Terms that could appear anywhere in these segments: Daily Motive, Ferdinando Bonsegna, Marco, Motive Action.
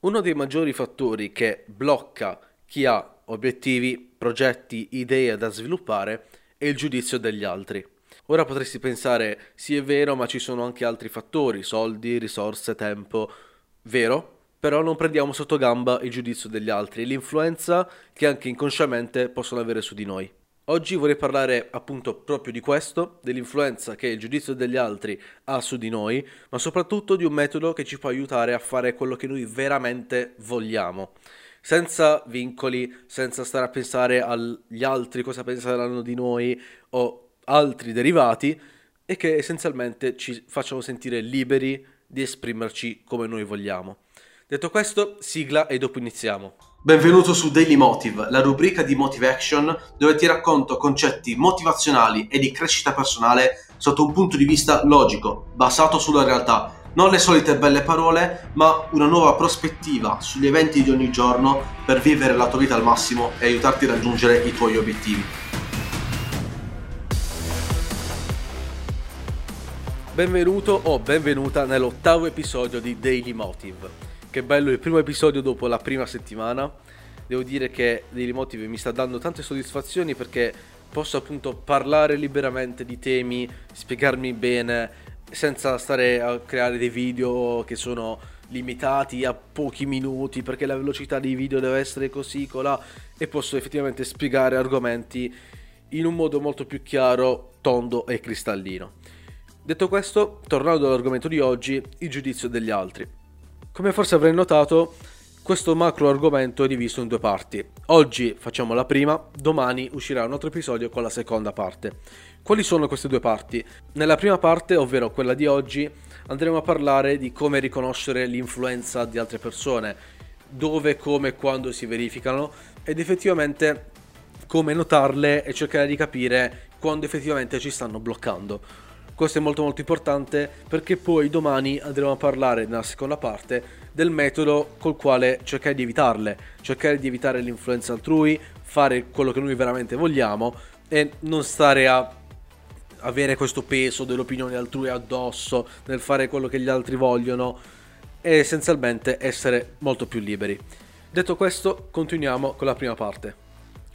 Uno dei maggiori fattori che blocca chi ha obiettivi, progetti, idee da sviluppare è il giudizio degli altri. Ora potresti pensare, sì è vero, ma ci sono anche altri fattori, soldi, risorse, tempo. Vero? Però non prendiamo sotto gamba il giudizio degli altri e l'influenza che anche inconsciamente possono avere su di noi. Oggi vorrei parlare appunto proprio di questo, dell'influenza che il giudizio degli altri ha su di noi, ma soprattutto di un metodo che ci può aiutare a fare quello che noi veramente vogliamo, senza vincoli, senza stare a pensare agli altri cosa penseranno di noi o altri derivati, e che essenzialmente ci facciano sentire liberi di esprimerci come noi vogliamo. Detto questo, sigla e dopo iniziamo. Benvenuto su Daily Motive, la rubrica di Motive Action dove ti racconto concetti motivazionali e di crescita personale sotto un punto di vista logico, basato sulla realtà. Non le solite belle parole, ma una nuova prospettiva sugli eventi di ogni giorno per vivere la tua vita al massimo e aiutarti a raggiungere i tuoi obiettivi. Benvenuto o benvenuta nell'ottavo episodio di Daily Motive. Che bello il primo episodio dopo la prima settimana. Devo dire che Daily Motive mi sta dando tante soddisfazioni perché posso appunto parlare liberamente di temi, spiegarmi bene senza stare a creare dei video che sono limitati a pochi minuti perché la velocità dei video deve essere così, colà, e posso effettivamente spiegare argomenti in un modo molto più chiaro, tondo e cristallino. Detto questo, tornando all'argomento di oggi, il giudizio degli altri. Come forse avrei notato, questo macro argomento è diviso in due parti. Oggi facciamo la prima, domani uscirà un altro episodio con la seconda parte. Quali sono queste due parti? Nella prima parte, ovvero quella di oggi, andremo a parlare di come riconoscere l'influenza di altre persone, dove, come e quando si verificano, ed effettivamente come notarle e cercare di capire quando effettivamente ci stanno bloccando. Questo è molto importante perché poi domani andremo a parlare nella seconda parte del metodo col quale cercare di evitarle, cercare di evitare l'influenza altrui, fare quello che noi veramente vogliamo e non stare a avere questo peso dell'opinione altrui addosso nel fare quello che gli altri vogliono e essenzialmente essere molto più liberi. Detto questo, continuiamo con la prima parte.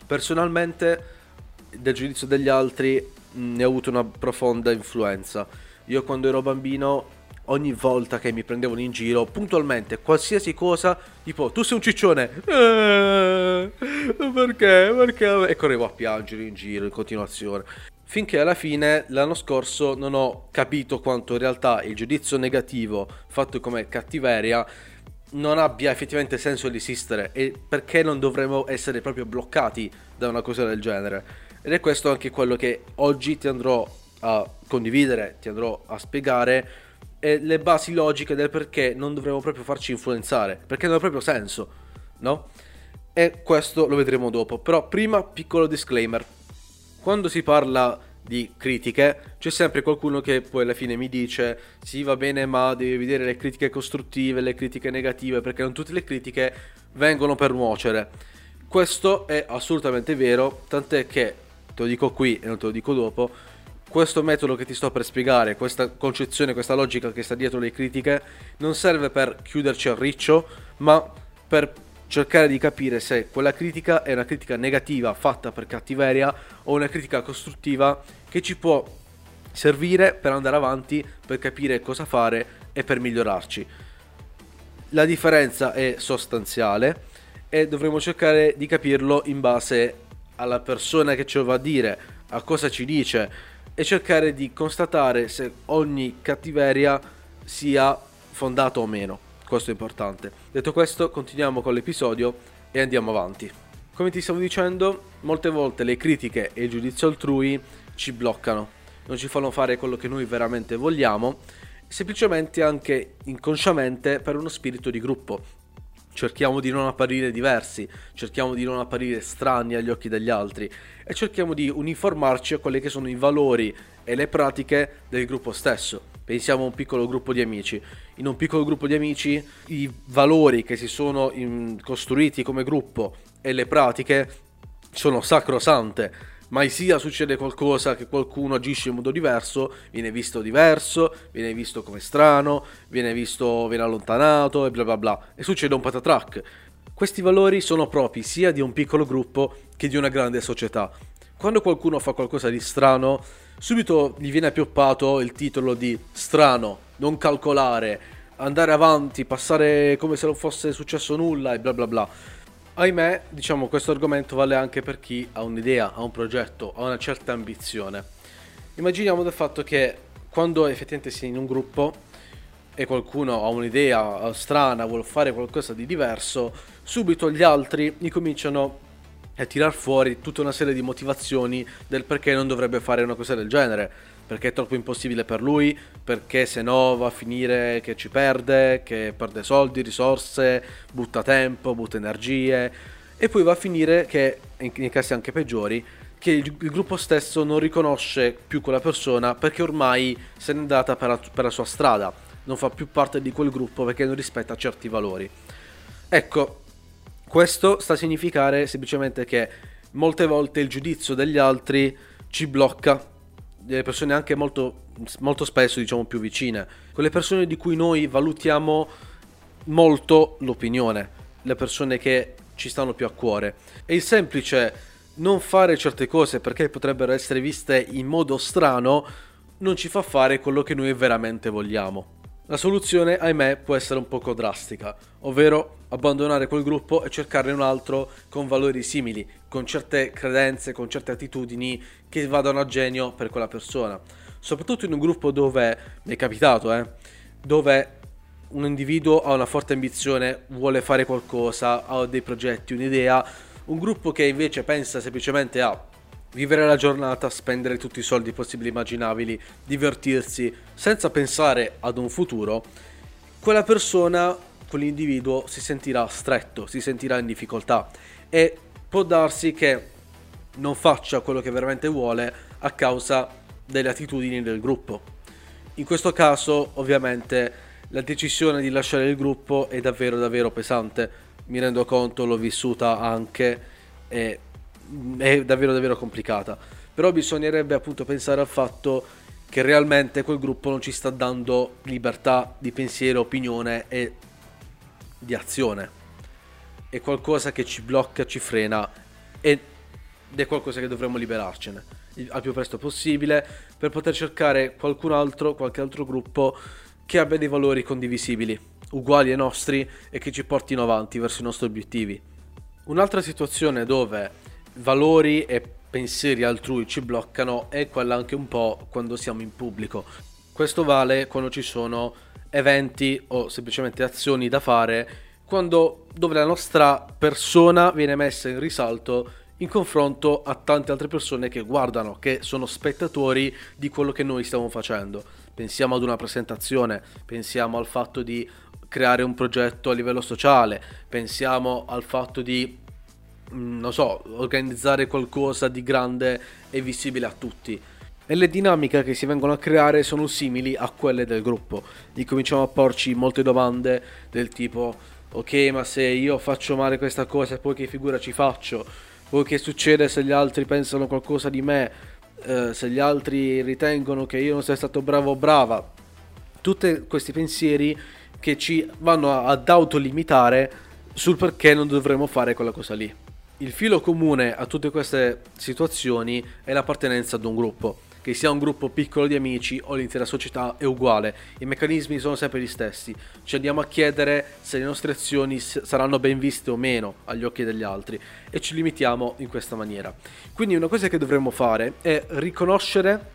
Personalmente, del giudizio degli altri ne ho avuto una profonda influenza. Io quando ero bambino, ogni volta che mi prendevano in giro, puntualmente, qualsiasi cosa, tipo tu sei un ciccione, perché? E correvo a piangere in giro in continuazione. Finché alla fine, l'anno scorso, non ho capito quanto in realtà il giudizio negativo, fatto come cattiveria, non abbia effettivamente senso di esistere e perché non dovremmo essere proprio bloccati da una cosa del genere. Ed è questo anche quello che oggi ti andrò a condividere, ti andrò a spiegare le basi logiche del perché non dovremmo proprio farci influenzare, perché non ha proprio senso, no? E questo lo vedremo dopo, però prima piccolo disclaimer. Quando si parla di critiche c'è sempre qualcuno che poi alla fine mi dice sì va bene ma devi vedere le critiche costruttive, le critiche negative, perché non tutte le critiche vengono per nuocere. Questo è assolutamente vero, tant'è che te lo dico qui e non te lo dico dopo, questo metodo che ti sto per spiegare, questa concezione, questa logica che sta dietro le critiche, non serve per chiuderci al riccio, ma per cercare di capire se quella critica è una critica negativa fatta per cattiveria o una critica costruttiva che ci può servire per andare avanti, per capire cosa fare e per migliorarci. La differenza è sostanziale e dovremo cercare di capirlo in base alla persona che ce lo va a dire, a cosa ci dice, e cercare di constatare se ogni cattiveria sia fondata o meno. Questo è importante. Detto questo, continuiamo con l'episodio e andiamo avanti. Come ti stavo dicendo, molte volte le critiche e il giudizio altrui ci bloccano, non ci fanno fare quello che noi veramente vogliamo, semplicemente anche inconsciamente per uno spirito di gruppo. Cerchiamo di non apparire diversi, cerchiamo di non apparire strani agli occhi degli altri e cerchiamo di uniformarci a quelli che sono i valori e le pratiche del gruppo stesso. Pensiamo a un piccolo gruppo di amici. In un piccolo gruppo di amici i valori che si sono costruiti come gruppo e le pratiche sono sacrosante, mai sia succede qualcosa che qualcuno agisce in modo diverso, viene visto diverso, viene visto come strano, viene visto, viene allontanato e bla bla bla, e succede un patatrack. Questi valori sono propri sia di un piccolo gruppo che di una grande società. Quando qualcuno fa qualcosa di strano, subito gli viene appioppato il titolo di strano, non calcolare, andare avanti, passare come se non fosse successo nulla e bla bla bla. Ahimè, diciamo, questo argomento vale anche per chi ha un'idea, ha un progetto, ha una certa ambizione. Immaginiamo del fatto che quando effettivamente sei in un gruppo e qualcuno ha un'idea strana, vuole fare qualcosa di diverso, subito gli altri gli cominciano a tirar fuori tutta una serie di motivazioni del perché non dovrebbe fare una cosa del genere, perché è troppo impossibile per lui, perché se no va a finire che ci perde, che perde soldi, risorse, butta tempo, butta energie, e poi va a finire che, nei casi anche peggiori, che il gruppo stesso non riconosce più quella persona perché ormai se n'è andata per la sua strada, non fa più parte di quel gruppo perché non rispetta certi valori. Ecco, questo sta a significare semplicemente che molte volte il giudizio degli altri ci blocca, delle persone anche molto spesso, diciamo, più vicine, quelle persone di cui noi valutiamo molto l'opinione, le persone che ci stanno più a cuore. E il semplice non fare certe cose perché potrebbero essere viste in modo strano non ci fa fare quello che noi veramente vogliamo. La soluzione, ahimè, può essere un poco drastica, ovvero abbandonare quel gruppo e cercarne un altro con valori simili, con certe credenze, con certe attitudini che vadano a genio per quella persona. Soprattutto in un gruppo dove, mi è capitato, dove un individuo ha una forte ambizione, vuole fare qualcosa, ha dei progetti, un'idea, un gruppo che invece pensa semplicemente a vivere la giornata, spendere tutti i soldi possibili e immaginabili, divertirsi, senza pensare ad un futuro, quella persona, quell'individuo si sentirà stretto, si sentirà in difficoltà e può darsi che non faccia quello che veramente vuole a causa delle attitudini del gruppo. In questo caso, ovviamente, la decisione di lasciare il gruppo è davvero davvero pesante, mi rendo conto, l'ho vissuta anche e è davvero davvero complicata, però bisognerebbe appunto pensare al fatto che realmente quel gruppo non ci sta dando libertà di pensiero, opinione e di azione, è qualcosa che ci blocca, ci frena ed è qualcosa che dovremmo liberarcene al più presto possibile per poter cercare qualcun altro, qualche altro gruppo che abbia dei valori condivisibili, uguali ai nostri e che ci portino avanti verso i nostri obiettivi. Un'altra situazione dove valori e pensieri altrui ci bloccano è quella anche un po' quando siamo in pubblico. Questo vale quando ci sono eventi o semplicemente azioni da fare, dove la nostra persona viene messa in risalto in confronto a tante altre persone che guardano, che sono spettatori di quello che noi stiamo facendo. Pensiamo ad una presentazione, pensiamo al fatto di creare un progetto a livello sociale, pensiamo al fatto di organizzare qualcosa di grande e visibile a tutti, e le dinamiche che si vengono a creare sono simili a quelle del gruppo. E cominciamo a porci molte domande del tipo: ok, ma se io faccio male questa cosa, poi che figura ci faccio? Poi che succede se gli altri pensano qualcosa di me? Se gli altri ritengono che io non sia stato bravo o brava? Tutti questi pensieri che ci vanno ad autolimitare sul perché non dovremmo fare quella cosa lì. Il filo comune a tutte queste situazioni è l'appartenenza ad un gruppo, che sia un gruppo piccolo di amici o l'intera società è uguale, i meccanismi sono sempre gli stessi, ci andiamo a chiedere se le nostre azioni saranno ben viste o meno agli occhi degli altri e ci limitiamo in questa maniera. Quindi una cosa che dovremmo fare è riconoscere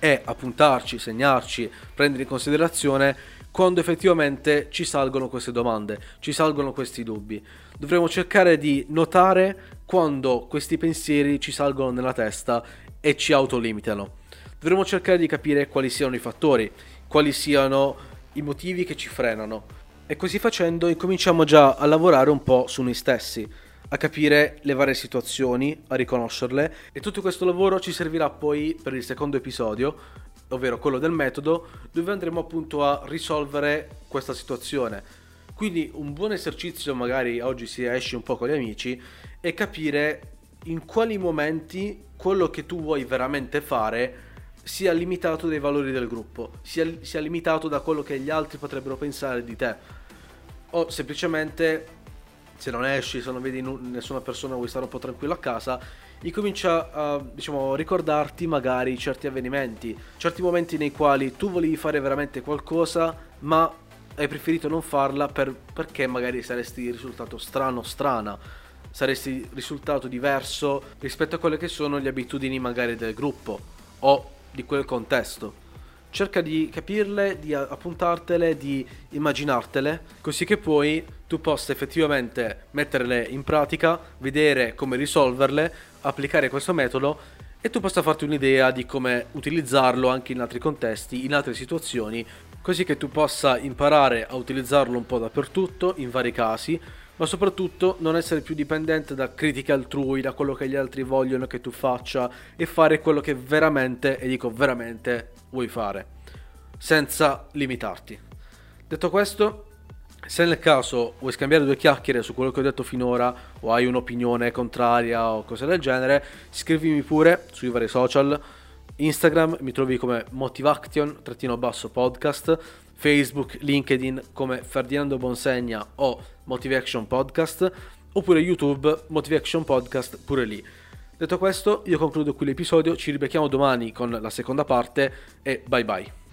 e appuntarci, segnarci, prendere in considerazione quando effettivamente ci salgono queste domande, ci salgono questi dubbi. Dovremmo cercare di notare quando questi pensieri ci salgono nella testa e ci autolimitano. Dovremmo cercare di capire quali siano i fattori, quali siano i motivi che ci frenano, e così facendo incominciamo già a lavorare un po' su noi stessi, a capire le varie situazioni, a riconoscerle, e tutto questo lavoro ci servirà poi per il secondo episodio, ovvero quello del metodo, dove andremo appunto a risolvere questa situazione. Quindi un buon esercizio, magari oggi si esce un po' con gli amici, è capire in quali momenti quello che tu vuoi veramente fare sia limitato dai valori del gruppo, sia limitato da quello che gli altri potrebbero pensare di te, o semplicemente se non esci, se non vedi nessuna persona, vuoi stare un po' tranquillo a casa, incomincia a ricordarti magari certi avvenimenti, certi momenti nei quali tu volevi fare veramente qualcosa ma hai preferito non farla perché magari saresti risultato strano, strana, saresti risultato diverso rispetto a quelle che sono le abitudini magari del gruppo o di quel contesto. Cerca di capirle, di appuntartele, di immaginartele, così che poi tu possa effettivamente metterle in pratica, vedere come risolverle, applicare questo metodo e tu possa farti un'idea di come utilizzarlo anche in altri contesti, in altre situazioni, così che tu possa imparare a utilizzarlo un po' dappertutto, in vari casi, ma soprattutto non essere più dipendente da critiche altrui, da quello che gli altri vogliono che tu faccia, e fare quello che veramente, e dico veramente, vuoi fare, senza limitarti. Detto questo, se nel caso vuoi scambiare due chiacchiere su quello che ho detto finora o hai un'opinione contraria o cose del genere, scrivimi pure sui vari social. Instagram mi trovi come motiveaction_podcast, Facebook, LinkedIn come Ferdinando Bonsegna o Motive Action Podcast, oppure YouTube Motive Action Podcast pure lì. Detto questo, io concludo qui l'episodio, ci ribecchiamo domani con la seconda parte e bye bye.